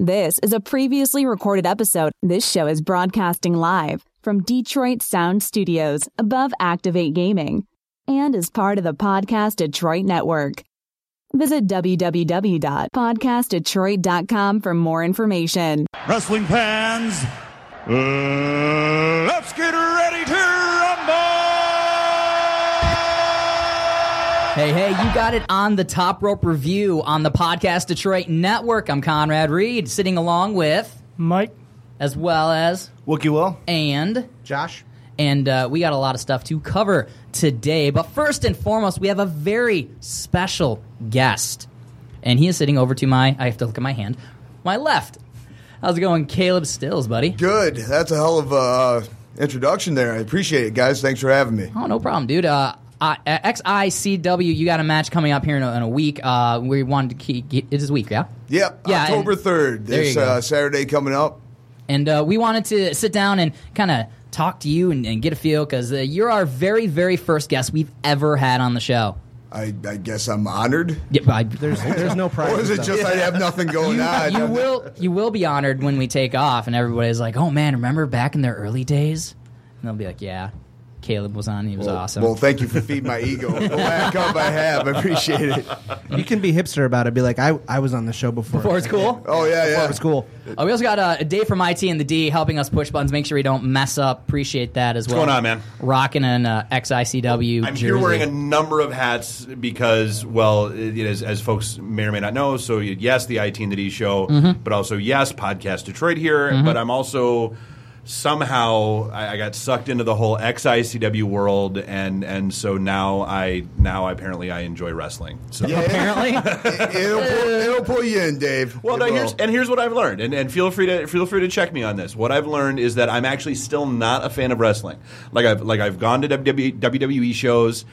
This is a previously recorded episode. This show is broadcasting live from Detroit Sound Studios above Activate Gaming and is part of the Podcast Detroit Network. Visit www.podcastdetroit.com for more information. Wrestling fans, let's get ready to rumble! Hey, you got it on the Top Rope Review on the Podcast Detroit Network. I'm Conrad Reed, sitting along with... Mike. As well as... Wookie Will. And... Josh. And we got a lot of stuff to cover today. But first and foremost, we have a very special guest. And he is sitting over to my... I have to look at my hand. My left. How's it going, Caleb Stills, buddy? Good. That's a hell of a introduction there. I appreciate it, guys. Thanks for having me. Oh, no problem, dude. XICW, you got a match coming up here in a week. We wanted to keep... It's this week, yeah? Yep. Yeah, October 3rd. This Saturday coming up. And we wanted to sit down and kind of... talk to you and get a feel, because you're our very, very first guest we've ever had on the show. I guess I'm honored. Yeah, there's no prize. Or is it just I have nothing going on? You will be honored when we take off, and everybody's like, oh, man, remember back in their early days? And they'll be like, yeah, Caleb was on. He was awesome. Well, thank you for feeding my ego. The lack of I have. I appreciate it. You can be hipster about it. Be like, I was on the show before. Before it's cool? Oh, yeah, before it was cool. We also got Dave from IT and the D helping us push buttons. Make sure we don't mess up. Appreciate that as well. What's going on, man? Rocking an XICW jersey. I'm here wearing a number of hats because, well, it is, as folks may or may not know, so yes, the IT and the D show, but also, yes, Podcast Detroit here, but I'm also... somehow I got sucked into the whole XICW world, and so now apparently I enjoy wrestling. So apparently it'll pull you in, Dave. Well, now here's what I've learned, and feel free to check me on this. What I've learned is that I'm actually still not a fan of wrestling. Like I've gone to WWE shows.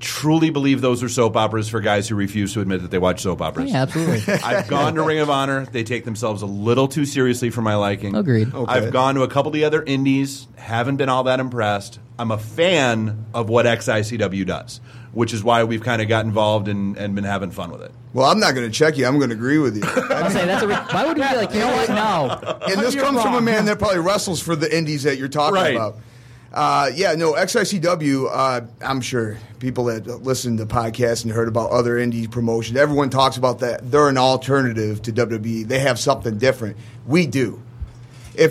Truly believe those are soap operas for guys who refuse to admit that they watch soap operas. Yeah, absolutely. I've gone to Ring of Honor. They take themselves a little too seriously for my liking. Agreed. Okay. I've gone to a couple of the other indies. Haven't been all that impressed. I'm a fan of what XICW does, which is why we've kind of got involved and been having fun with it. Well, I'm not going to check you. I'm going to agree with you. I'll say that's why would we be like, you know what? No. And this comes from a man that probably wrestles for the indies that you're talking about. XICW, I'm sure people that listen to podcasts and heard about other indie promotions, everyone talks about that. They're an alternative to WWE. They have something different. We do. I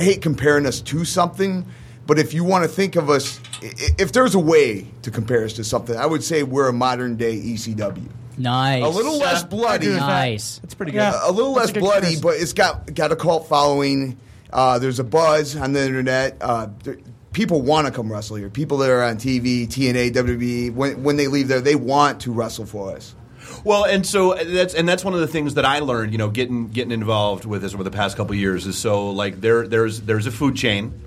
hate comparing us to something, but if you want to think of us, if there's a way to compare us to something, I would say we're a modern-day ECW. Nice. A little less bloody. Nice. That's pretty good. Yeah. A little less bloody, but it's got a cult following. There's a buzz on the internet. People want to come wrestle here. People that are on TV, TNA, WWE, when they leave there, they want to wrestle for us. Well, and so that's one of the things that I learned, you know, getting involved with this over the past couple of years is so like there's a food chain.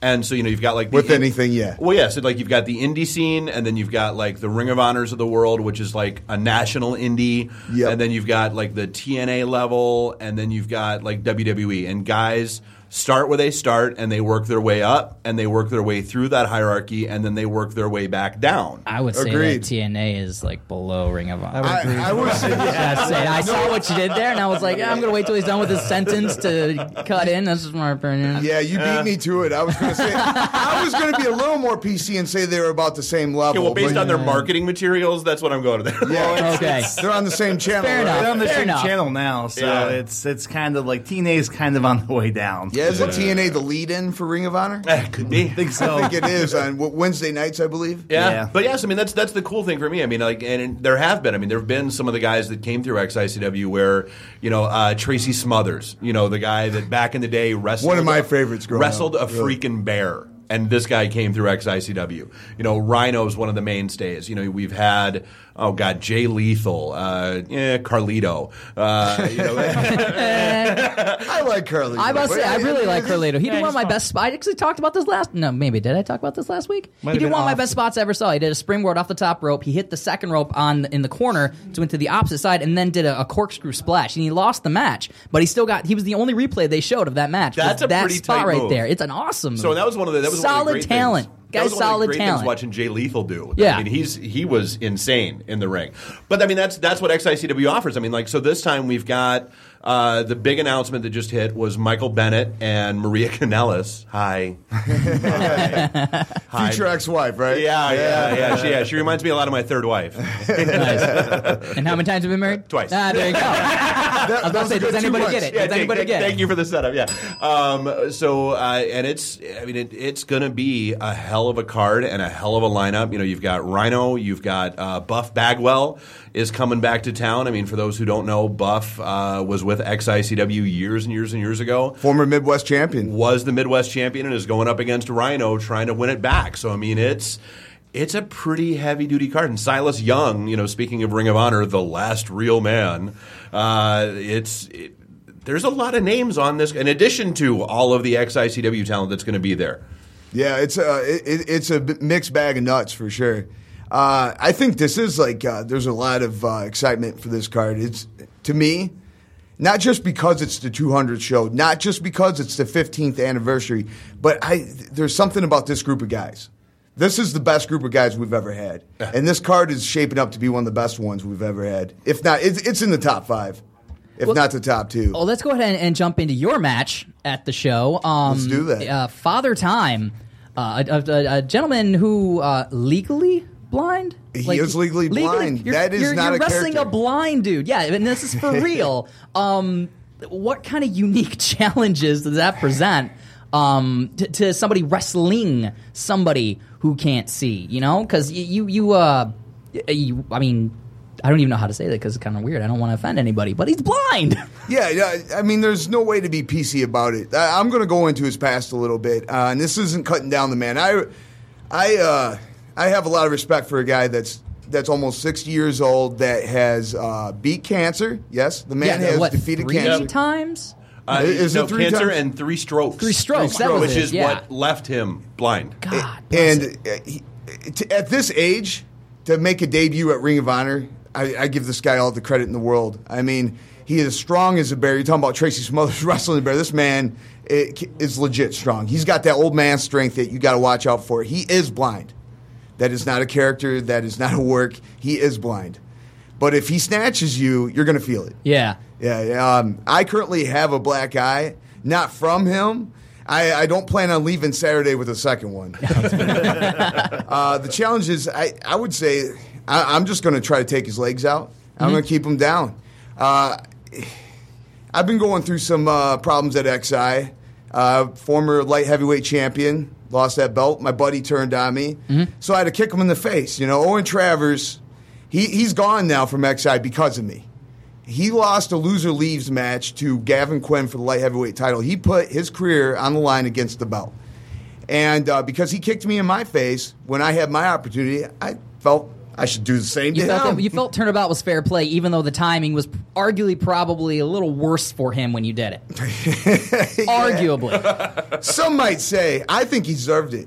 And so, you know, you've got like... Well, yeah. So, like, you've got the indie scene, and then you've got, like, the Ring of Honors of the world, which is, like, a national indie. Yep. And then you've got, like, the TNA level, and then you've got, like, WWE. And guys start where they start, and they work their way up, and they work their way through that hierarchy, and then they work their way back down. I would say that TNA is, like, below Ring of Honor. I would agree. I saw what you did there, and I was like, I'm going to wait till he's done with his sentence to cut in. That's just my opinion. Yeah, you beat me to it. I was going to be a little more PC and say they were about the same level. Okay, well, based on their marketing materials, that's what I'm going to there. Yeah, they're on the same channel. They're on the same channel now, so it's kind of like TNA's kind of on the way down. Yeah, isn't TNA the lead-in for Ring of Honor? Could be. I think so. I think it is on Wednesday nights, I believe. Yeah. But yes, I mean that's the cool thing for me. I mean, like, and there have been. I mean, there have been some of the guys that came through XICW where, you know, Tracy Smothers, you know, the guy that back in the day wrestled one of my favorites. Wrestled a freaking bear, and this guy came through XICW. You know, Rhino's one of the mainstays. You know, we've had Jay Lethal, Carlito. You know, I like Carlito. I must say, I really like Carlito. He did one of my best spots. I actually talked about this last... No, maybe did I talk about this last week? He did one of my best spots I ever saw. He did a springboard off the top rope. He hit the second rope in the corner, went to the opposite side, and then did a corkscrew splash. And he lost the match, but he still got... He was the only replay they showed of that match. That's a pretty tight move right there. It's an awesome move. So that was one of the... That was solid one of the talent. Things. That was one of the great things watching Jay Lethal do. Yeah. I mean, he was insane in the ring. But, I mean, that's what XICW offers. I mean, like, so this time we've got The big announcement that just hit was Michael Bennett and Maria Kanellis. Hi. Hi. Future ex-wife, right? Yeah. She reminds me a lot of my third wife. Nice. And how many times have you been married? Twice. Ah, there you go. I was about to say, does anybody get it? Thank you for the setup, yeah. And it's going to be a hell of a card and a hell of a lineup. You know, you've got Rhino, you've got Buff Bagwell is coming back to town. I mean, for those who don't know, Buff was with XICW years and years and years ago. Former Midwest champion. Was the Midwest champion and is going up against Rhino trying to win it back. So, I mean, it's a pretty heavy-duty card. And Silas Young, you know, speaking of Ring of Honor, the last real man, there's a lot of names on this, in addition to all of the XICW talent that's going to be there. Yeah, it's a mixed bag of nuts for sure. I think this is there's a lot of excitement for this card. It's, to me, not just because it's the 200th show, not just because it's the 15th anniversary, but there's something about this group of guys. This is the best group of guys we've ever had. And this card is shaping up to be one of the best ones we've ever had. If not, it's in the top five, not the top two. Well, let's go ahead and jump into your match at the show. Let's do that. Father Time, a gentleman who legally blind? He is legally blind. You're wrestling a blind dude. Yeah, and this is for real. What kind of unique challenges does that present? To somebody wrestling somebody who can't see, you know? Because I don't even know how to say that because it's kind of weird. I don't want to offend anybody, but he's blind. Yeah, I mean, there's no way to be PC about it. I'm going to go into his past a little bit, and this isn't cutting down the man. I have a lot of respect for a guy that's almost 60 years old that has beat cancer. Yes, the man has defeated cancer. 3 times? And 3 strokes. 3 strokes, that was which is what left him blind. God bless him. At this age, to make a debut at Ring of Honor, I give this guy all the credit in the world. I mean, he is strong as a bear. You're talking about Tracy Smothers wrestling a bear. This man is legit strong. He's got that old man strength that you got to watch out for. He is blind. That is not a character. That is not a work. He is blind. But if he snatches you, you're going to feel it. Yeah. Yeah, I currently have a black eye, not from him. I don't plan on leaving Saturday with a second one. The challenge is, I would say, I'm just going to try to take his legs out. I'm going to keep him down. I've been going through some problems at XI. Former light heavyweight champion, lost that belt. My buddy turned on me. Mm-hmm. So I had to kick him in the face. You know, Owen Travers, he's gone now from XI because of me. He lost a loser leaves match to Gavin Quinn for the light heavyweight title. He put his career on the line against the belt. And because he kicked me in my face when I had my opportunity, I felt I should do the same to him. You felt turnabout was fair play, even though the timing was arguably probably a little worse for him when you did it. Arguably. Some might say. I think he deserved it.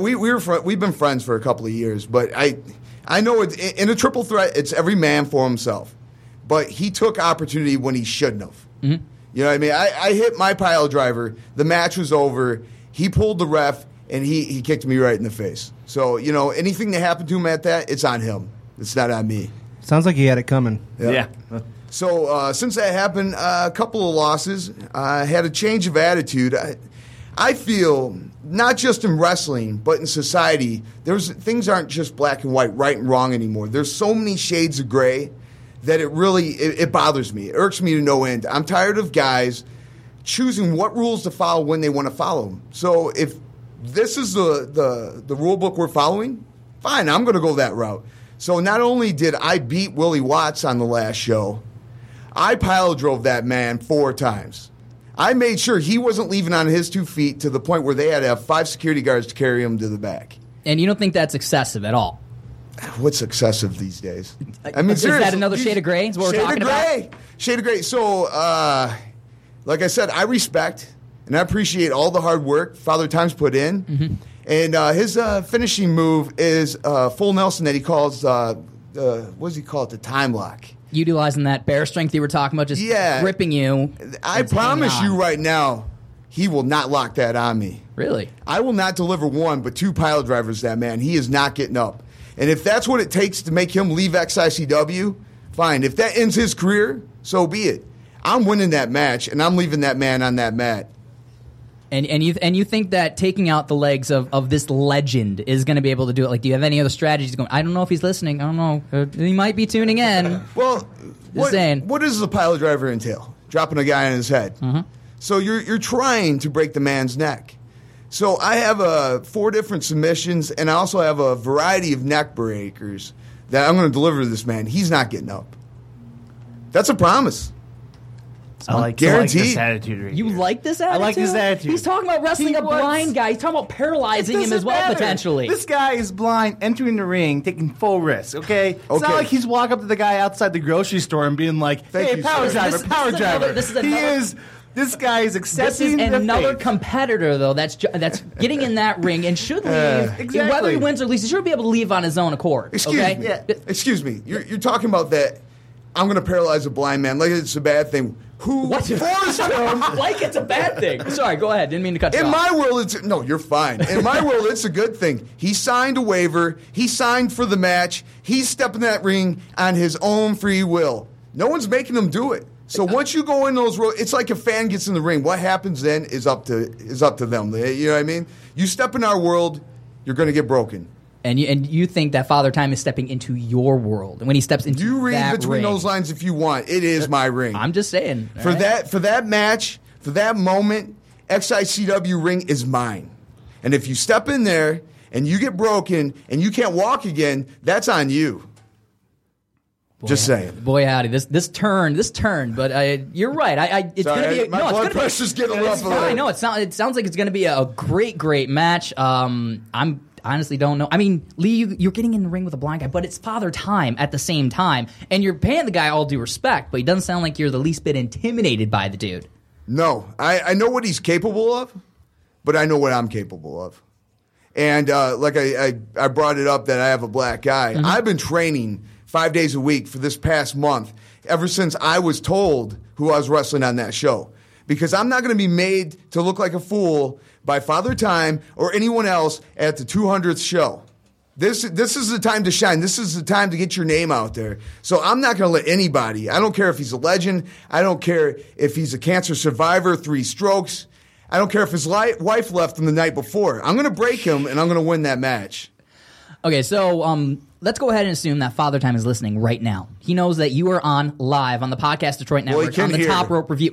We've been friends for a couple of years, but I know in a triple threat, it's every man for himself. But he took opportunity when he shouldn't have. Mm-hmm. You know what I mean? I hit my pile driver. The match was over. He pulled the ref, and he kicked me right in the face. So, you know, anything that happened to him at that, it's on him. It's not on me. Sounds like he had it coming. Yep. Yeah. So since that happened, a couple of losses. I had a change of attitude. I feel, not just in wrestling, but in society, things aren't just black and white, right and wrong anymore. There's so many shades of gray that it really, it bothers me. It irks me to no end. I'm tired of guys choosing what rules to follow when they want to follow them. So if this is the rule book we're following, fine, I'm going to go that route. So not only did I beat Willie Watts on the last show, I pile drove that man 4 times. I made sure he wasn't leaving on his 2 feet to the point where they had to have 5 security guards to carry him to the back. And you don't think that's excessive at all? What's excessive these days? I mean, seriously. Is that another shade of gray? Is what we're talking about? Shade of gray. So, like I said, I respect and I appreciate all the hard work Father Time's put in. Mm-hmm. And his finishing move is full Nelson that he calls, what does he call it, the time lock. Utilizing that bear strength you were talking about, just gripping you. I promise you right now, he will not lock that on me. Really? I will not deliver 1, but 2 pile drivers that man. He is not getting up. And if that's what it takes to make him leave XICW, fine. If that ends his career, so be it. I'm winning that match, and I'm leaving that man on that mat. And you think that taking out the legs of this legend is going to be able to do it? Like, do you have any other strategies going? I don't know if he's listening. I don't know. He might be tuning in. Well, what does the pile driver entail? Dropping a guy on his head. Mm-hmm. So you're trying to break the man's neck. So I have 4 different submissions, and I also have a variety of neck breakers that I'm going to deliver to this man. He's not getting up. That's a promise. I like this attitude. Right you here. Like this attitude? I like this attitude. He's talking about wrestling blind guy. He's talking about paralyzing him as well, potentially. This guy is blind, entering the ring, taking full risk, okay? It's not like he's walking up to the guy outside the grocery store and being like, hey, power driver. This guy is accepting. This is another competitor, though. That's getting in that ring and should leave. Exactly. Whether he wins or loses, he should be able to leave on his own accord. Excuse me. Yeah. Excuse me. You're talking about that. I'm going to paralyze a blind man like it's a bad thing. Who forced him? Like it's a bad thing. Sorry, go ahead. Didn't mean to cut you off. In my world, you're fine. In my world, it's a good thing. He signed a waiver. He signed for the match. He's stepping that ring on his own free will. No one's making him do it. So once you go in those roads, it's like a fan gets in the ring. What happens then is up to them. You know what I mean? You step in our world, you're going to get broken. And you think that Father Time is stepping into your world, and when he steps into that ring, you read between those lines if you want. It is my ring. I'm just saying for that match, for that moment, XICW ring is mine. And if you step in there and you get broken and you can't walk again, that's on you. Just saying. Boy, howdy. This turn. But you're right. My blood pressure's getting rough a little. I know. It sounds like it's going to be a great match. I'm. Honestly, don't know. I mean, Lee, you're getting in the ring with a blind guy, but it's Father Time at the same time, and you're paying the guy all due respect, but he doesn't sound like you're the least bit intimidated by the dude. No. I know what he's capable of, but I know what I'm capable of. And like I brought it up that I have a black guy. Mm-hmm. I've been training 5 days a week for this past month, ever since I was told who I was wrestling on that show. Because I'm not going to be made to look like a fool by Father Time or anyone else at the 200th show. This is the time to shine. This is the time to get your name out there. So I'm not going to let anybody. I don't care if he's a legend. I don't care if he's a cancer survivor, 3 strokes. I don't care if his wife left him the night before. I'm going to break him, and I'm going to win that match. Okay, so let's go ahead and assume that Father Time is listening right now. He knows that you are on live on the Podcast Detroit Network on the Top Rope Review.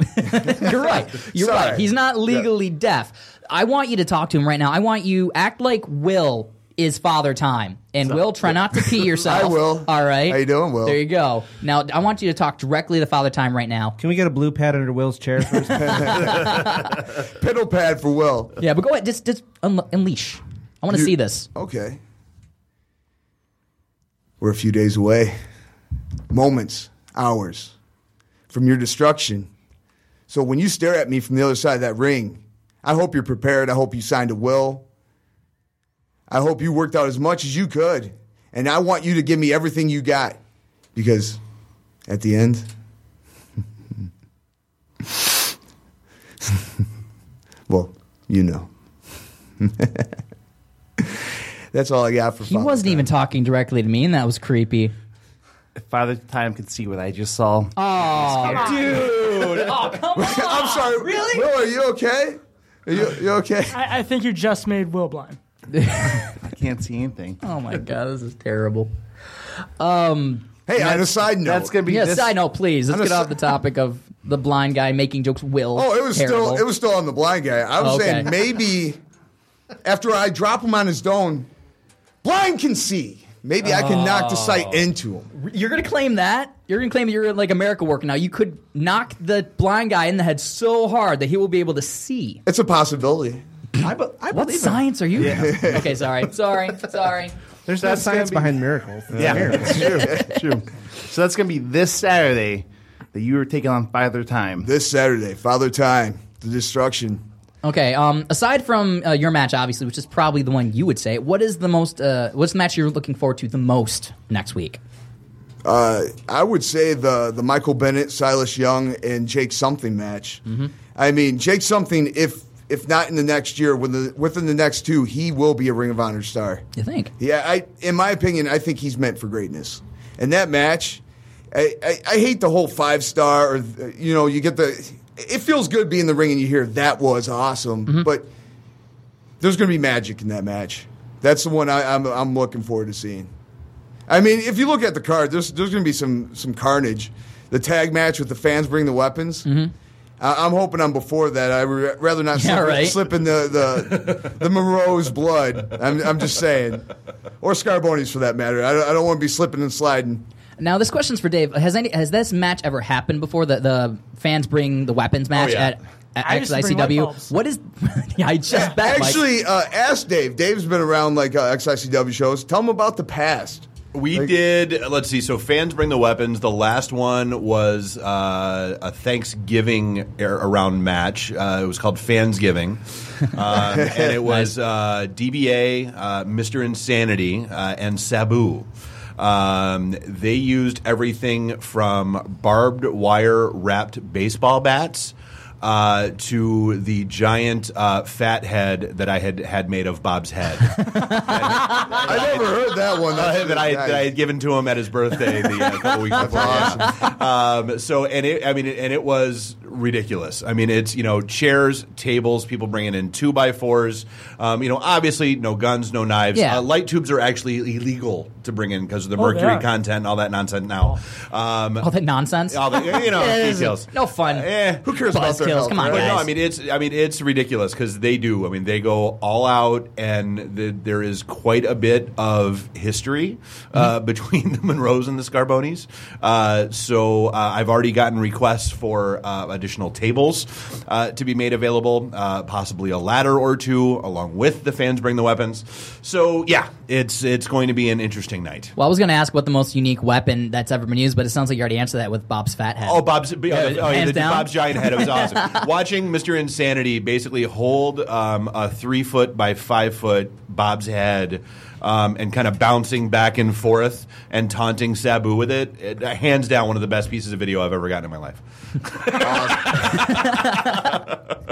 You're right. You're right. He's not legally deaf. I want you to talk to him right now. I want you to act like Will is Father Time. And Will, try not to pee yourself. I will. All right. How you doing, Will? There you go. Now, I want you to talk directly to Father Time right now. Can we get a blue pad under Will's chair first? Piddle pad for Will. Yeah, but go ahead. Just unleash. I want to see this. Okay. We're a few days away, moments, hours, from your destruction. So when you stare at me from the other side of that ring, I hope you're prepared. I hope you signed a will. I hope you worked out as much as you could. And I want you to give me everything you got. Because at the end, well, you know. That's all I got for Father Time. He wasn't even talking directly to me, and that was creepy. If Father Time could see what I just saw. Oh, dude. Oh, come on. I'm sorry. Really? Will, are you okay? Are you okay? I think you just made Will blind. I can't see anything. Oh, my God. This is terrible. Hey, on a side note. That's going to be this. Yeah, side note, please. Let's get off the topic of the blind guy making jokes. Will. Oh, it was still on the blind guy. I was saying maybe after I drop him on his dome, blind can see. Maybe I can knock the sight into him. You're going to claim that? You're going to claim you're like America working now. You could knock the blind guy in the head so hard that he will be able to see. It's a possibility. I what science are you? Yeah. Okay, sorry. There's that science behind miracles. Yeah, it's true. It's true. So that's going to be this Saturday that you are taking on Father Time. This Saturday, Father Time, the destruction. Okay. Aside from your match, obviously, which is probably the one you would say, what's the match you're looking forward to the most next week? I would say the Michael Bennett, Silas Young, and Jake Something match. Mm-hmm. I mean, Jake Something, if not in the next year, within the next 2, he will be a Ring of Honor star. You think? Yeah. In my opinion, I think he's meant for greatness. And that match, I hate the whole five-star, or, you know, you get the... It feels good being in the ring and you hear, that was awesome. Mm-hmm. But there's going to be magic in that match. That's the one I'm looking forward to seeing. I mean, if you look at the card, there's going to be some carnage. The tag match with the fans bring the weapons. Mm-hmm. I'm hoping I'm before that. I would rather not slip in the Moreau's blood. I'm just saying. Or Scarboni's, for that matter. I don't want to be slipping and sliding. Now, this question's for Dave. Has this match ever happened before, the fans bring the weapons match at XICW? What is... I just bet, actually, ask Dave. Dave's been around, like, XICW shows. Tell him about the past. We did, let's see, so fans bring the weapons. The last one was a Thanksgiving around match. It was called Fansgiving. And it was DBA, Mr. Insanity, and Sabu. They used everything from barbed wire-wrapped baseball bats to the giant fat head that I had made of Bob's head. I never heard that one. That I had given to him at his birthday the couple weeks before. Awesome. It was ridiculous. I mean, it's, you know, chairs, tables, people bringing in 2x4s. You know, obviously no guns, no knives. Yeah. Light tubes are actually illegal to bring in because of the mercury content and all that nonsense now. All that nonsense. All the, you know, details. No fun. Who cares about their health? Come on, guys. No, it's ridiculous because they do. I mean, they go all out, and there is quite a bit of history between the Monroes and the Scarbonis. So I've already gotten requests for additional tables to be made available, possibly a ladder or two, along with the fans bring the weapons. So yeah, it's going to be an interesting night. Well, I was going to ask what the most unique weapon that's ever been used, but it sounds like you already answered that with Bob's fat head. Oh, Bob's giant head. It was awesome. Watching Mr. Insanity basically hold a 3-foot by 5-foot Bob's head and kind of bouncing back and forth and taunting Sabu with it, hands down one of the best pieces of video I've ever gotten in my life.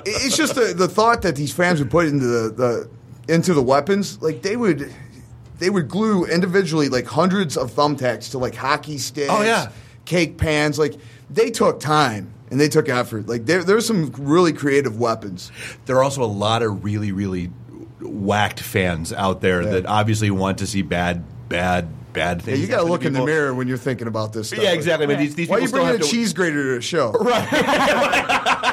It's just the thought that these fans would put into the weapons. Like, they would glue individually, like, hundreds of thumbtacks to, like, hockey sticks, cake pans. Like, they took time. And they took effort. Like, there's some really creative weapons. There are also a lot of really, really whacked fans out there that obviously want to see bad things. Yeah, you got to look in the mirror when you're thinking about this stuff. Yeah, exactly. But these people still have to... Why are you bringing a cheese grater to a show? Right.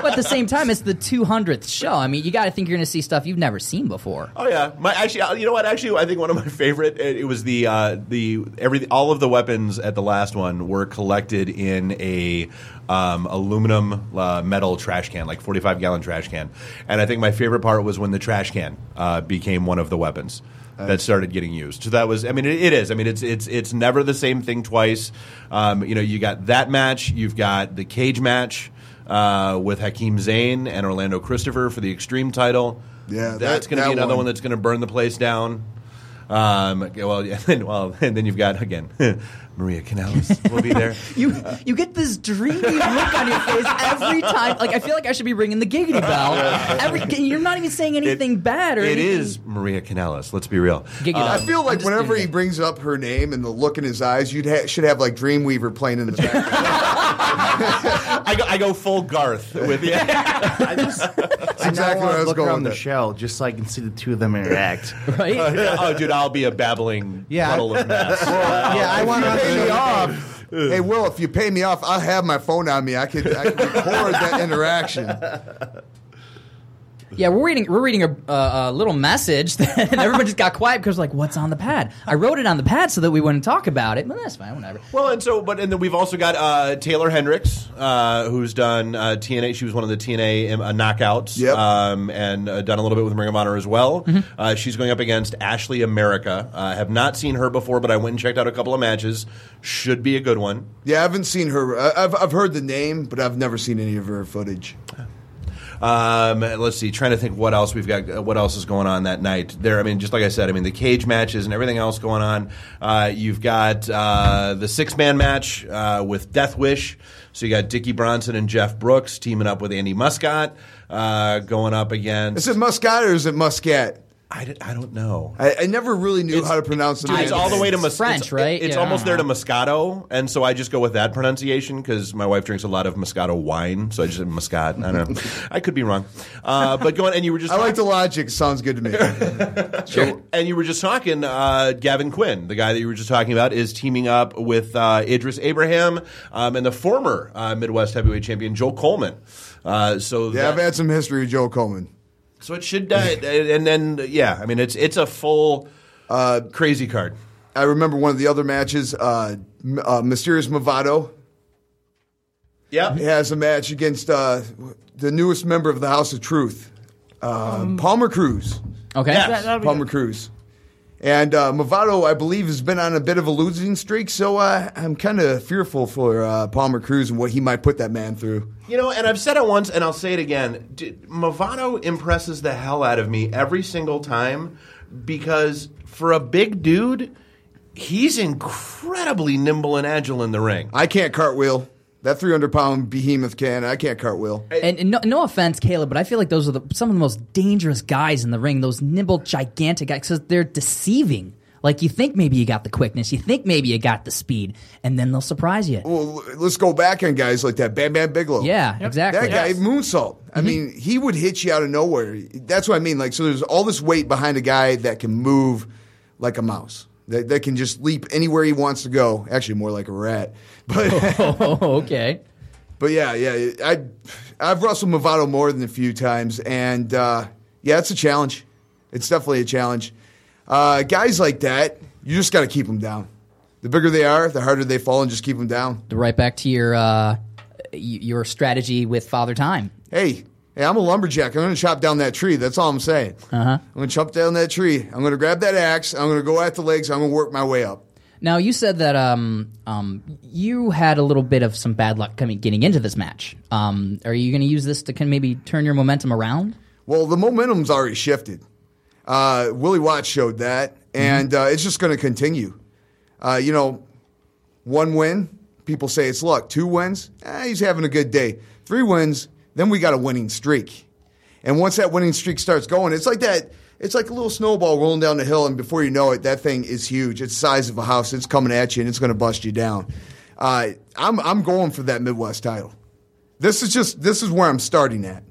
But at the same time, it's the 200th show. I mean, you got to think you're going to see stuff you've never seen before. Oh, yeah. Actually, you know what? Actually, I think one of my favorite, it was all of the weapons at the last one were collected in a aluminum metal trash can, like 45-gallon trash can. And I think my favorite part was when the trash can became one of the weapons that started getting used. So that was, it is. I mean, it's never the same thing twice. You know, you got that match. You've got the cage match with Hakeem Zayn and Orlando Christopher for the Extreme title. Yeah, that's going to be another one that's going to burn the place down. And then you've got, again, Maria Kanellis will be there. You get this dreamy look on your face every time. Like, I feel like I should be ringing the giggity bell. You're not even saying anything bad or anything. It is Maria Kanellis. Let's be real. I feel like whenever he brings up her name and the look in his eyes, you should have, like, Dreamweaver playing in the background. I go full Garth with you. That's exactly where I was going. The shell, just so I can see the two of them interact. Right? Oh, dude, I'll be a babbling puddle of mess. I want to pay me off. Hey, Will, if you pay me off, I'll have my phone on me. I could record that interaction. Yeah, we're reading a little message, and everyone just got quiet because, like, what's on the pad? I wrote it on the pad so that we wouldn't talk about it. Well, that's fine, whatever. Well, and then we've also got Taylor Hendricks, who's done TNA. She was one of the TNA knockouts, and done a little bit with Ring of Honor as well. Mm-hmm. She's going up against Ashley America. I have not seen her before, but I went and checked out a couple of matches. Should be a good one. Yeah, I haven't seen her. I've heard the name, but I've never seen any of her footage. Let's see. Trying to think what else we've got. What else is going on that night? There. I mean, just like I said. I mean, the cage matches and everything else going on. You've got the 6-man match with Death Wish. So you got Dickie Bronson and Jeff Brooks teaming up with Andy Muscat, going up against. Is it Muscat or is it Muscat? I don't know. I never really knew how to pronounce it. It's all the way to French, right? It's almost there to Moscato, and so I just go with that pronunciation because my wife drinks a lot of Moscato wine, so I just said Moscat. I don't know. I could be wrong, but go on. And you were just. I like the logic. Sounds good to me. Sure. And you were just talking. Gavin Quinn, the guy that you were just talking about, is teaming up with Idris Abraham and the former Midwest heavyweight champion Joel Coleman. I've had some history with Joel Coleman. So it should die, and then yeah, I mean it's a full crazy card. I remember one of the other matches, Mysterious Movado. Yeah, he has a match against the newest member of the House of Truth, Palmer Cruz. Okay, yes. Palmer Cruz, and Movado, I believe, has been on a bit of a losing streak. So I'm kind of fearful for Palmer Cruz and what he might put that man through. You know, and I've said it once, and I'll say it again. Movado impresses the hell out of me every single time because for a big dude, he's incredibly nimble and agile in the ring. I can't cartwheel. That 300-pound behemoth can. I can't cartwheel. And no offense, Caleb, but I feel like those are some of the most dangerous guys in the ring, those nimble, gigantic guys, because they're deceiving. Like, you think maybe you got the quickness, you think maybe you got the speed, and then they'll surprise you. Well, let's go back on guys like that, Bam Bam Bigelow. Yeah, exactly. That guy, moonsault. I mean, he would hit you out of nowhere. That's what I mean. Like, so there's all this weight behind a guy that can move like a mouse, that can just leap anywhere he wants to go. Actually, more like a rat. But okay. But yeah, I've wrestled Movado more than a few times, and it's a challenge. It's definitely a challenge. Guys like that, you just got to keep them down. The bigger they are, the harder they fall, and just keep them down. Right back to your strategy with Father Time. Hey, I'm a lumberjack. I'm going to chop down that tree. That's all I'm saying. Uh-huh. I'm going to chop down that tree. I'm going to grab that axe. I'm going to go at the legs. I'm going to work my way up. Now, you said that you had a little bit of some bad luck getting into this match. Are you going to use this to maybe turn your momentum around? Well, the momentum's already shifted. Willie Watts showed that, and it's just going to continue. One win, people say it's luck. Two wins, he's having a good day. Three wins, then we got a winning streak. And once that winning streak starts going, it's like that. It's like a little snowball rolling down the hill, and before you know it, that thing is huge. It's the size of a house. It's coming at you, and it's going to bust you down. I'm going for that Midwest title. This is where I'm starting at.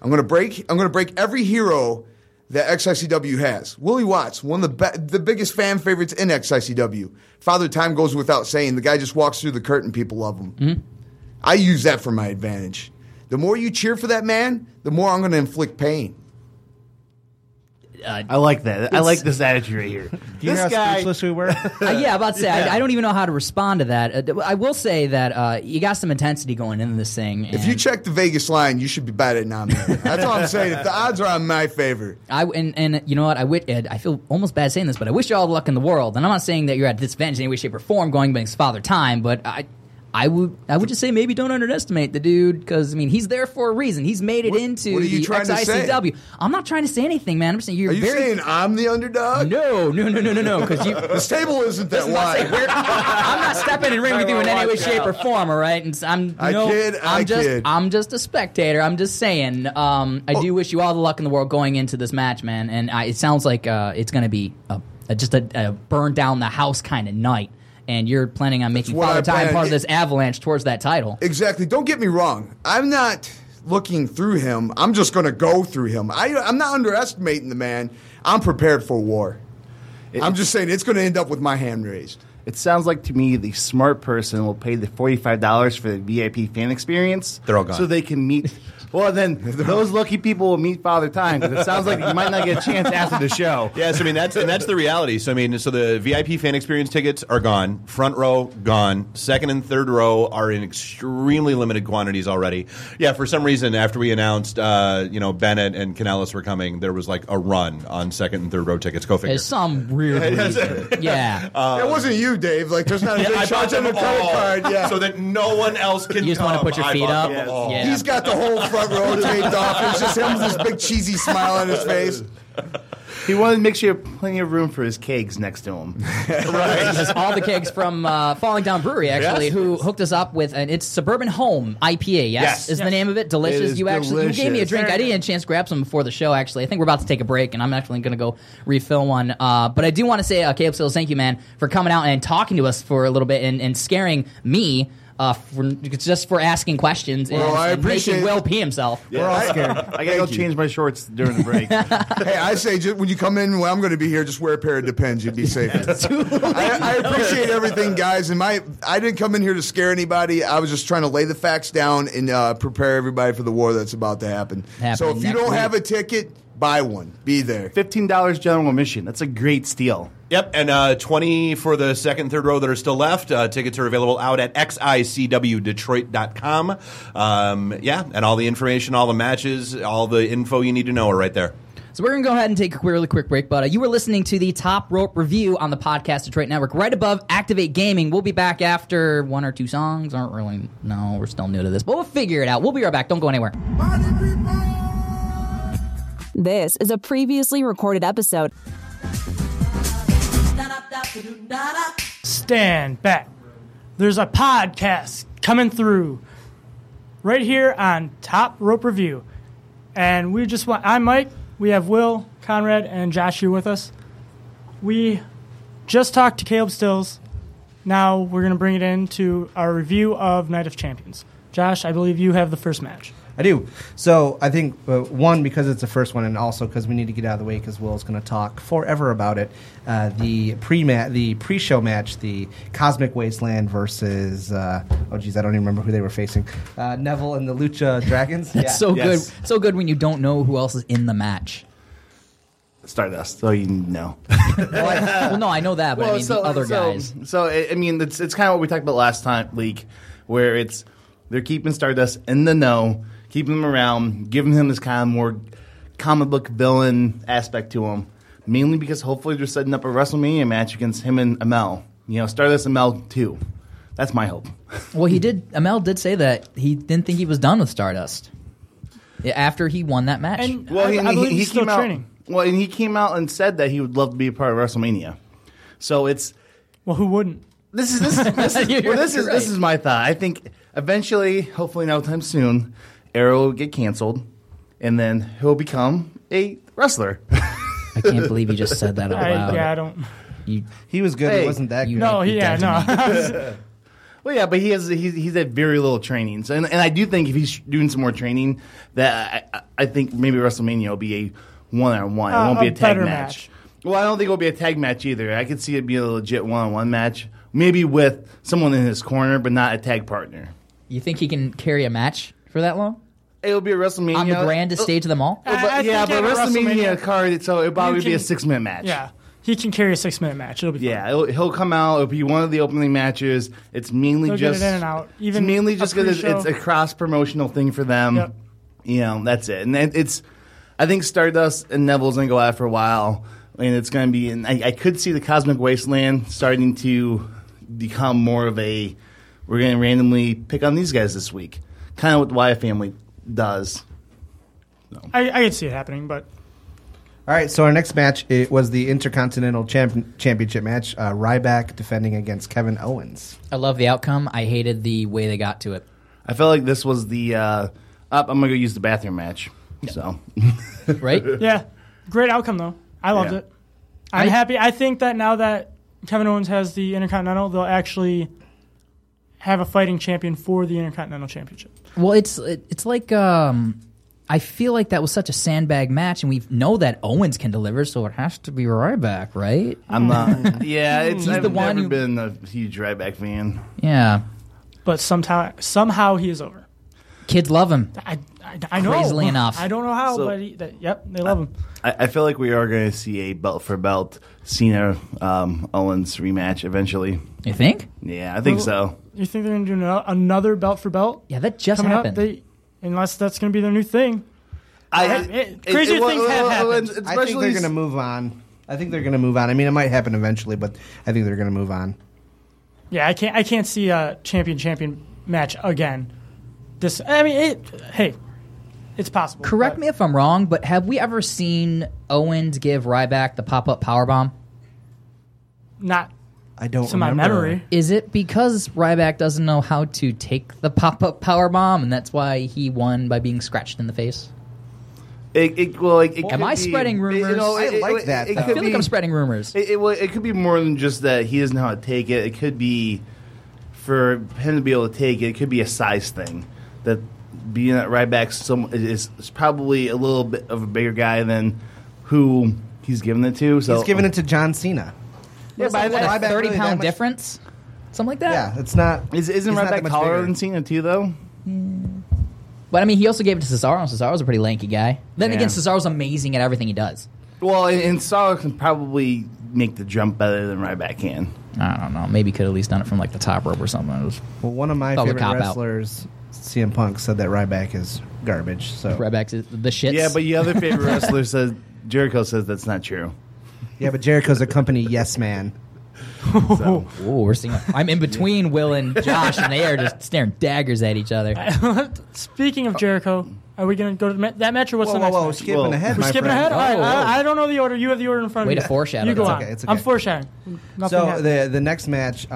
I'm going to break every hero that XICW has. Willie Watts, one of the biggest fan favorites in XICW. Father Time goes without saying. The guy just walks through the curtain. People love him. Mm-hmm. I use that for my advantage. The more you cheer for that man, the more I'm going to inflict pain. I like that. I like this attitude right here. Do you know how speechless we were? Yeah, about to say, I don't even know how to respond to that. I will say that you got some intensity going into this thing. If you check the Vegas line, you should be batting on me. That's all I'm saying. If the odds are on my favor. And you know what? I feel almost bad saying this, but I wish you all the luck in the world. And I'm not saying that you're at disadvantage in any way, shape, or form going against Father Time, but I would just say maybe don't underestimate the dude because, I mean, he's there for a reason. He's made it into the XICW. I'm not trying to say anything, man. I'm just saying you're saying I'm the underdog? No. Because this table isn't that wide. I'm not stepping in ring with you in any way, shape, or form, all right? And I'm just a spectator. I'm just saying I do wish you all the luck in the world going into this match, man. And it sounds like it's going to be a burn-down-the-house kind of night. And you're planning on making Father Time part of this avalanche towards that title. Exactly. Don't get me wrong. I'm not looking through him. I'm just going to go through him. I'm not underestimating the man. I'm prepared for war. I'm just saying it's going to end up with my hand raised. It sounds like to me the smart person will pay the $45 for the VIP fan experience. They're all gone. So they can meet. Well, then those lucky people will meet Father Time because it sounds like you might not get a chance after the show. Yes, I mean, that's the reality. So, I mean, the VIP fan experience tickets are gone. Front row, gone. Second and third row are in extremely limited quantities already. Yeah, for some reason, after we announced, Bennett and Kanellis were coming, there was like a run on second and third row tickets. Go figure. There's some weird reason. Yeah. It wasn't you, Dave. Like, there's not a big charge on the credit card. Yeah. So that no one else can You just want to put your feet up? Yes. Yeah. He's got the whole front row taped off. It's just him with this big cheesy smile on his face. He wanted to make sure you have plenty of room for his kegs next to him. Right. All the kegs from Falling Down Brewery, actually, yes, who hooked us up with, and it's Suburban Home IPA, yes, is the name of it. Delicious. It you gave me a drink. I didn't get a chance to grab some before the show, actually. I think we're about to take a break, and I'm actually going to go refill one. But I do want to say, Caleb Stills, thank you, man, for coming out and talking to us for a little bit and scaring me. For asking questions and making Will pee himself. Yeah. We're all scared. I gotta go change my shorts during the break. Hey, I say just, when you come in, well, I'm going to be here. Just wear a pair of Depends. You'd be safe. I appreciate everything, guys. And I didn't come in here to scare anybody. I was just trying to lay the facts down and prepare everybody for the war that's about to happen. So if you don't have a ticket, buy one. Be there. $15 general admission. That's a great steal. Yep, and 20 for the second and third row that are still left. Tickets are available out at xicwdetroit.com. And all the information, all the matches, all the info you need to know are right there. So we're going to go ahead and take a really quick break, but you were listening to the Top Rope Review on the Podcast Detroit Network, right above Activate Gaming. We'll be back after one or two songs. We're still new to this, but we'll figure it out. We'll be right back. Don't go anywhere. This is a previously recorded episode. Stand back. There's a podcast coming through right here on Top Rope Review. And we just want... I'm Mike. We have Will, Conrad, and Josh here with us. We just talked to Caleb Stills. Now we're going to bring it into our review of Night of Champions. Josh, I believe you have the first match. I do. So I think, one, because it's the first one, and also because we need to get out of the way because Will's going to talk forever about it, the pre-show match, the Cosmic Wasteland versus, I don't even remember who they were facing, Neville and the Lucha Dragons. That's good. So good when you don't know who else is in the match. Stardust, so you know. I know that, but other guys. So, it's kind of what we talked about last time, League, where it's they're keeping Stardust in the know, keeping him around, giving him this kind of more comic book villain aspect to him, mainly because hopefully they're setting up a WrestleMania match against him and Amel. Stardust and Amel too. That's my hope. Well, Amel did say that he didn't think he was done with Stardust after he won that match. And I believe he's still training. Well, and he came out and said that he would love to be a part of WrestleMania. So it's... Well, who wouldn't? This is my thought. I think... Eventually, hopefully no time soon, Arrow will get canceled, and then he'll become a wrestler. I can't believe you just said that out loud. I don't. He was good. It wasn't that good. No. Well, yeah, but he's had very little training. So, and I do think if he's doing some more training, that I think maybe WrestleMania will be a one-on-one. It won't be a tag match. Well, I don't think it'll be a tag match either. I could see it be a legit one-on-one match, maybe with someone in his corner, but not a tag partner. You think he can carry a match for that long? It'll be a WrestleMania. On the grandest stage of them all? But WrestleMania card, so it'll probably be a 6-minute match. Yeah, he can carry a 6-minute match. It'll be fun. Yeah, he'll come out. It'll be one of the opening matches. It's mainly get it in and out. Even it's mainly just because it's a cross-promotional thing for them. Yep. That's it. And I think Stardust and Neville's going to go out for a while, and it's going to be – and I could see the Cosmic Wasteland starting to become more of a – we're going to randomly pick on these guys this week. Kind of what the Wyatt family does. No. I could see it happening, but... All right, so our next match, it was the Intercontinental Championship match. Ryback defending against Kevin Owens. I love the outcome. I hated the way they got to it. I felt like this was the... I'm going to go use the bathroom match. Yeah. So, right? Yeah. Great outcome, though. I loved it. I'm happy. I think that now that Kevin Owens has the Intercontinental, they'll actually... have a fighting champion for the Intercontinental Championship. Well, it's like I feel like that was such a sandbag match, and we know that Owens can deliver, so it has to be Ryback, right? I'm not. Yeah, I've never been a huge Ryback fan. Yeah, but somehow he is over. Kids love him. I know. Crazily enough, I don't know how, they love him. I feel like we are going to see a belt for belt Cena Owens rematch eventually. You think? Yeah, I think so. You think they're going to do another belt for belt? Yeah, that just happened. Unless that's going to be their new thing. Crazier things have happened. I think they're going to move on. I mean, it might happen eventually, but I think they're going to move on. Yeah, I can't see a champion match again. It's possible. Correct me if I'm wrong, but have we ever seen Owens give Ryback the pop-up powerbomb? Not. I don't remember. To my memory. Is it because Ryback doesn't know how to take the pop-up powerbomb, and that's why he won by being scratched in the face? Am I spreading rumors? I feel like I'm spreading rumors. It could be more than just that he doesn't know how to take it. It could be, for him to be able to take it, it could be a size thing. That being at Ryback is probably a little bit of a bigger guy than who he's giving it to. So he's giving it to John Cena. Yeah, by like 30-pound really difference, something like that. Yeah, it's not. Isn't Ryback taller than Cena too, though? Mm. But I mean, he also gave it to Cesaro. And Cesaro's a pretty lanky guy. Then again, Cesaro's amazing at everything he does. Well, and Cesaro can probably make the jump better than Ryback can. I don't know. Maybe he could have at least done it from like the top rope or something. One of my favorite wrestlers, CM Punk, said that Ryback is garbage. So Ryback's the shits. Yeah, but your other favorite wrestler says Jericho says that's not true. Yeah, but Jericho's a company yes man. So. Ooh, we're seeing. I'm in between Will and Josh, and they are just staring daggers at each other. Speaking of Jericho, are we going to go to that match or what's the next match? We're skipping ahead. I don't know the order. You have the order in front of you. Way to foreshadow. You go on. Okay, I'm foreshadowing. The next match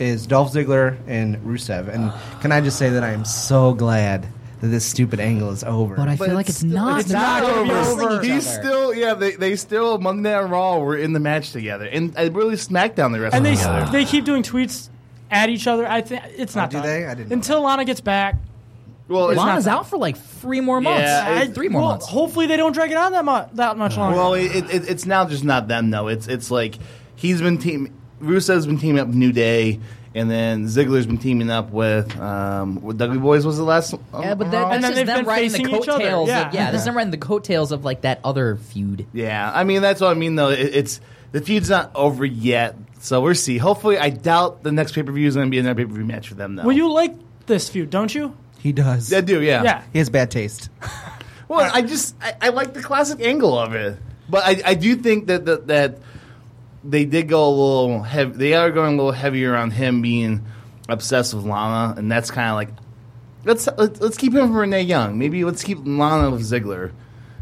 is Dolph Ziggler and Rusev. And can I just say that I am so glad that this stupid angle is over. But I feel like it's not over. He's still, they still, Monday Night Raw were in the match together. And I really SmackDown the rest of the together. And they keep doing tweets at each other. I think it's not done. I didn't until Lana gets back. Well, Lana's out for like 3 more months. Yeah, three more months. Hopefully they don't drag it on that much longer. Well, it's now just not them, though. It's like Rusev's been teaming up with New Day. And then Ziggler's been teaming up with Dudley Boyz was the last. Yeah, but that's them riding the coattails. This is them riding the coattails of like that other feud. Yeah, I mean that's what I mean though. It's the feud's not over yet, so we'll see. Hopefully, I doubt the next pay-per-view is going to be another pay-per-view match for them though. Well, you like this feud, don't you? He does. I do. Yeah. He has bad taste. Well, I like the classic angle of it, but I do think that they did go a little heavy. They are going a little heavier on him being obsessed with Lana, and that's kind of like let's keep him from Renee Young. Maybe let's keep Lana with Ziggler.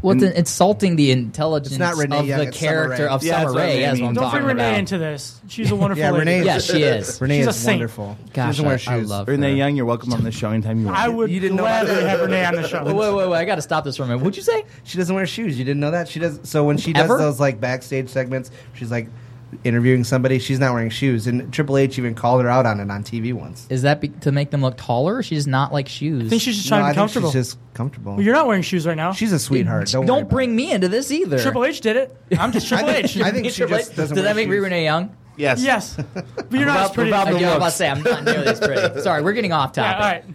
Well, it's insulting the intelligence of the character of Summer Rae. Don't bring Renee into this. She's a wonderful lady. Renee, she is. Renee is wonderful. Gosh, I love her. Renee Young, you're welcome on the show anytime you want. You didn't gladly have Renee on the show. Wait. I got to stop this for a minute. What'd you say? She doesn't wear shoes. You didn't know that? She does. So when she does those like backstage segments, she's like interviewing somebody, she's not wearing shoes, and Triple H even called her out on it on TV once. Is that to make them look taller? She's not like shoes. I think she's just trying to be comfortable. She's just comfortable. Well, you're not wearing shoes right now. She's a sweetheart. Don't bring me into this either. Triple H did it. I'm just Triple H. I think she just doesn't. Does that make me Renee Young? Yes. But you're not as pretty. I was about to say I'm not nearly as pretty. Sorry, we're getting off topic. All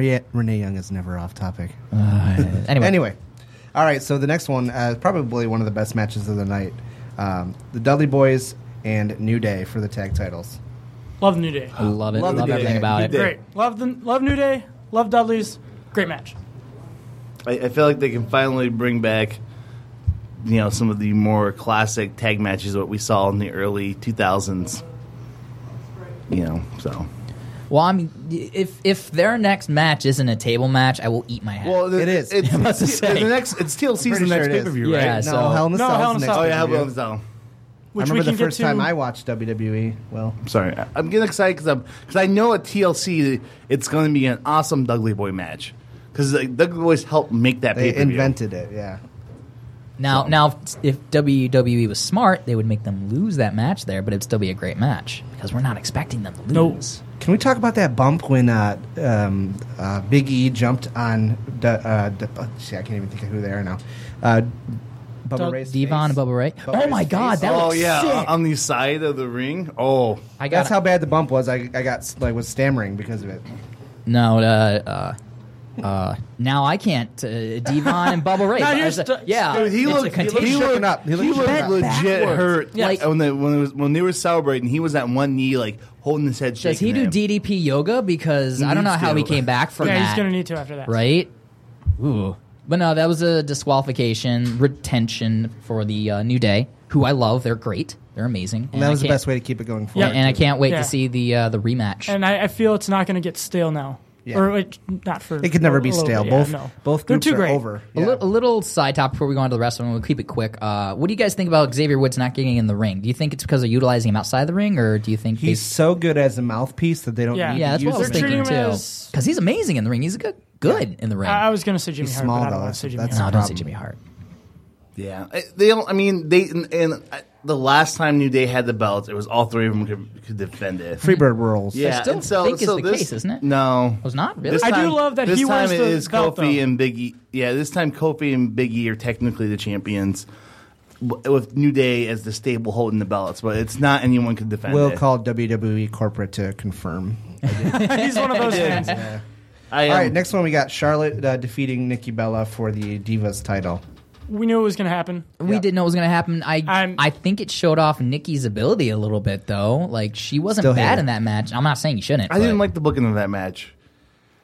right. Renee Young is never off topic. Anyway. All right. So the next one is probably one of the best matches of the night. The Dudley Boyz and New Day for the tag titles. Love New Day. I love it. Love everything about it. Great. Love New Day. Love Dudley's. Great match. I feel like they can finally bring back, some of the more classic tag matches what we saw in the early 2000s. So. Well, I mean, if their next match isn't a table match, I will eat my hat. Well, it is. It's TLC's the next pay-per-view, right? Yeah, so. Hell in a Cell. Hell in a Cell. Which I remember the first time I watched WWE. Well, I'm sorry. I'm getting excited because I know at TLC it's going to be an awesome Dudley Boy match. Because Dudley Boys helped make that pay-per-view. They invented it, yeah. Now, if WWE was smart, they would make them lose that match there, but it'd still be a great match because we're not expecting them to lose. Nope. Can we talk about that bump when Big E jumped on? I can't even think of who they are now. Bubba Ray's D-Von and Bubba Ray. Oh my God, that looks sick. On the side of the ring. Oh, that's how bad the bump was. I was stammering because of it. No. Now I can't. D-Von and Bubba Ray. Dude, he looked legit hurt. Yes. Like, when they were celebrating, he was at one knee, like holding his head. Does he do DDP yoga? Because I don't know how he came back from that. Yeah, he's gonna need to after that, right? Ooh, but no, that was a disqualification retention for the New Day, who I love. They're great. They're amazing. And that was the best way to keep it going forward. Yeah, and I can't wait to see the rematch. And I feel it's not going to get stale now. Yeah. Or not for it could never be stale. Both groups are over. Yeah. A little side topic before we go on to the wrestling. We'll keep it quick. What do you guys think about Xavier Woods not getting in the ring? Do you think it's because they're utilizing him outside the ring, or do you think he's so good as a mouthpiece that they don't? Yeah, need yeah that's what I was thinking too. Because he's amazing in the ring. He's good in the ring. I was going to say Jimmy Hart. Small though. Don't say Jimmy Hart. Yeah, they don't. I mean, they the last time New Day had the belts, it was all three of them could defend it. Freebird rules. Yeah, I still think it's the case, isn't it? No. It was not, really? I do love that he was the belt, this time it is Kofi and Big E. Yeah, this time Kofi and Big E are technically the champions with New Day as the stable holding the belts, but it's not anyone could defend it. We'll call WWE corporate to confirm. He's one of those things. Yeah. All right, next one we got Charlotte defeating Nikki Bella for the Divas title. We knew it was going to happen. We didn't know it was going to happen. I think it showed off Nikki's ability a little bit, though. Like, she wasn't bad in that match. I'm not saying you shouldn't. I didn't like the booking of that match.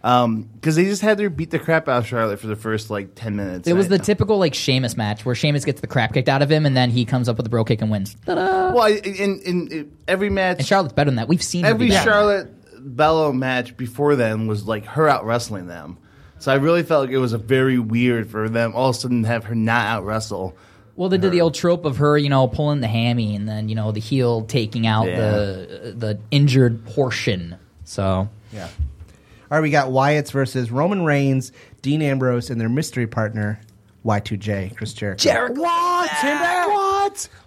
Because they just had her beat the crap out of Charlotte for the first, 10 minutes. It was the typical, Sheamus match where Sheamus gets the crap kicked out of him, and then he comes up with a bro kick and wins. Ta-da! Well, in every match... And Charlotte's better than that. We've seen every Charlotte-Bella match before then was, her out-wrestling them. So I really felt like it was a very weird for them all of a sudden to have her not out-wrestle. Well, they did the old trope of her, pulling the hammy and then, the heel taking out the injured portion. So, yeah. All right, we got Wyatt's versus Roman Reigns, Dean Ambrose, and their mystery partner, Y2J, Chris Jericho. What? Yeah. What?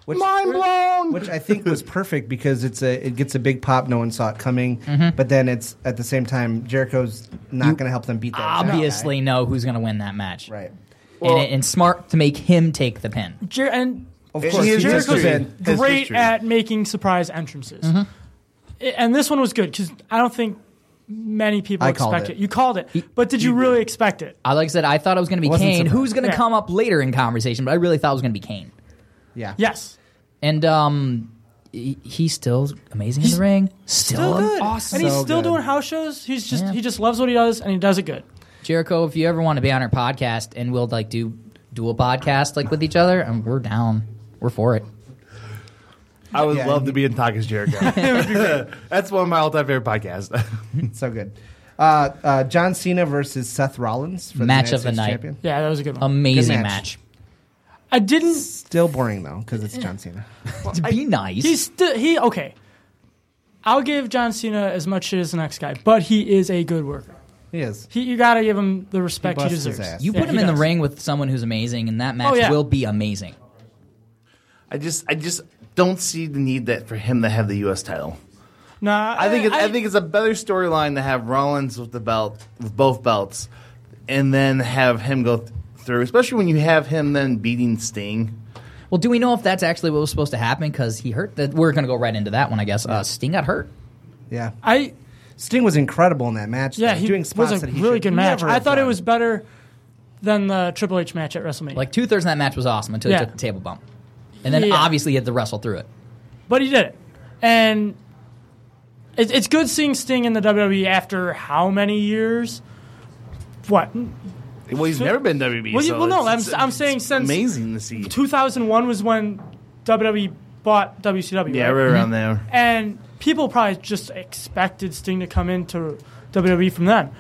Mind blown. Which I think was perfect because it gets a big pop. No one saw it coming. Mm-hmm. But then it's at the same time Jericho's not going to help them beat that. Obviously, know who's going to win that match, right? Well, and smart to make him take the pin. And of course, Jericho's great at making surprise entrances. Mm-hmm. And this one was good because I don't think. Many people expect it. You called it. But did you really expect it? Like I said, I thought it was going to be Kane. Who's going to come up later in conversation, but I really thought it was going to be Kane. Yeah. Yes. And he's still amazing in the ring. Still good. Awesome. And he's still doing house shows. He's just He just loves what he does, and he does it good. Jericho, if you ever want to be on our podcast, and we'll do dual podcasts with each other, and we're down. We're for it. I would love to be in Talk Is Jericho. That's one of my all-time favorite podcasts. So good. John Cena versus Seth Rollins for match the of the night. Champion. Yeah, that was a good one. Amazing good match. I didn't. Still boring though because it's John Cena. Well, be nice. He's okay. I'll give John Cena as much shit as the next guy, but he is a good worker. He is. You got to give him the respect he deserves. You put him in the ring with someone who's amazing, and that match will be amazing. I just don't see the need for him to have the U.S. title. Nah, I think it's a better storyline to have Rollins with the belt, with both belts, and then have him go through. Especially when you have him then beating Sting. Well, do we know if that's actually what was supposed to happen? Because he hurt. We're going to go right into that one, I guess. Sting got hurt. Yeah, Sting was incredible in that match. Yeah, he doing spots was a really good match. I thought it was better than the Triple H match at WrestleMania. 2/3 of that match was awesome until he took the table bump. And then obviously he had to wrestle through it. But he did it. And it's good seeing Sting in the WWE after how many years? What? Well, he's never been WWE. Well, I'm saying since amazing to see. 2001 was when WWE bought WCW. Yeah, right around there. And people probably just expected Sting to come into WWE from then.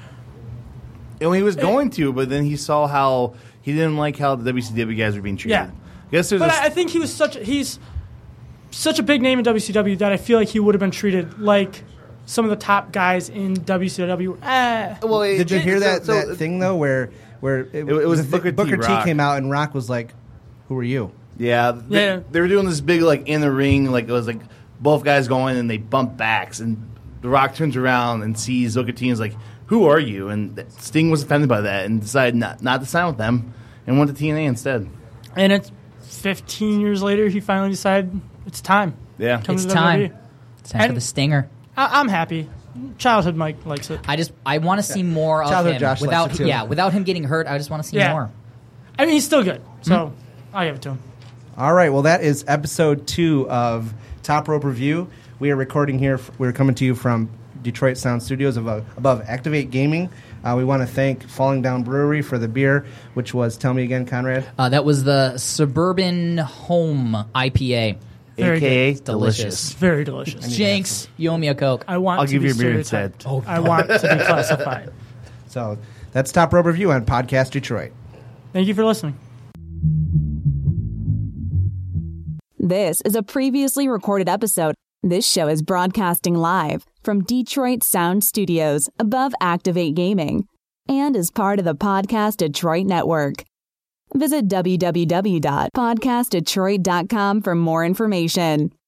And he was going to, but then he saw how he didn't like how the WCW guys were being treated. Yeah. But I think he was he's such a big name in WCW that I feel like he would have been treated like some of the top guys in WCW. Well, did you hear that thing though, where it was Booker T came out and Rock was like, "Who are you?" Yeah, they were doing this big in the ring it was both guys going and they bump backs and the Rock turns around and sees Booker T and is like, "Who are you?" And Sting was offended by that and decided not to sign with them and went to TNA instead. And it's 15 years later, he finally decided it's time. Yeah, it's time. It's time for the stinger. I'm happy. Childhood Mike likes it. I want to see more of him. Josh likes it too. Yeah, without him getting hurt, I just want to see more. I mean, he's still good, so I'll give it to him. All right, well, that is episode 2 of Top Rope Review. We are recording here. We're coming to you from Detroit Sound Studios above Activate Gaming. We want to thank Falling Down Brewery for the beer, which was, tell me again, Conrad. That was the Suburban Home IPA. AKA delicious. Very delicious. Jinx, you owe me a Coke. I'll give you a beer instead. Oh, I want to be classified. So that's Top Rope Review on Podcast Detroit. Thank you for listening. This is a previously recorded episode. This show is broadcasting live from Detroit Sound Studios above Activate Gaming and is part of the Podcast Detroit Network. Visit www.podcastdetroit.com for more information.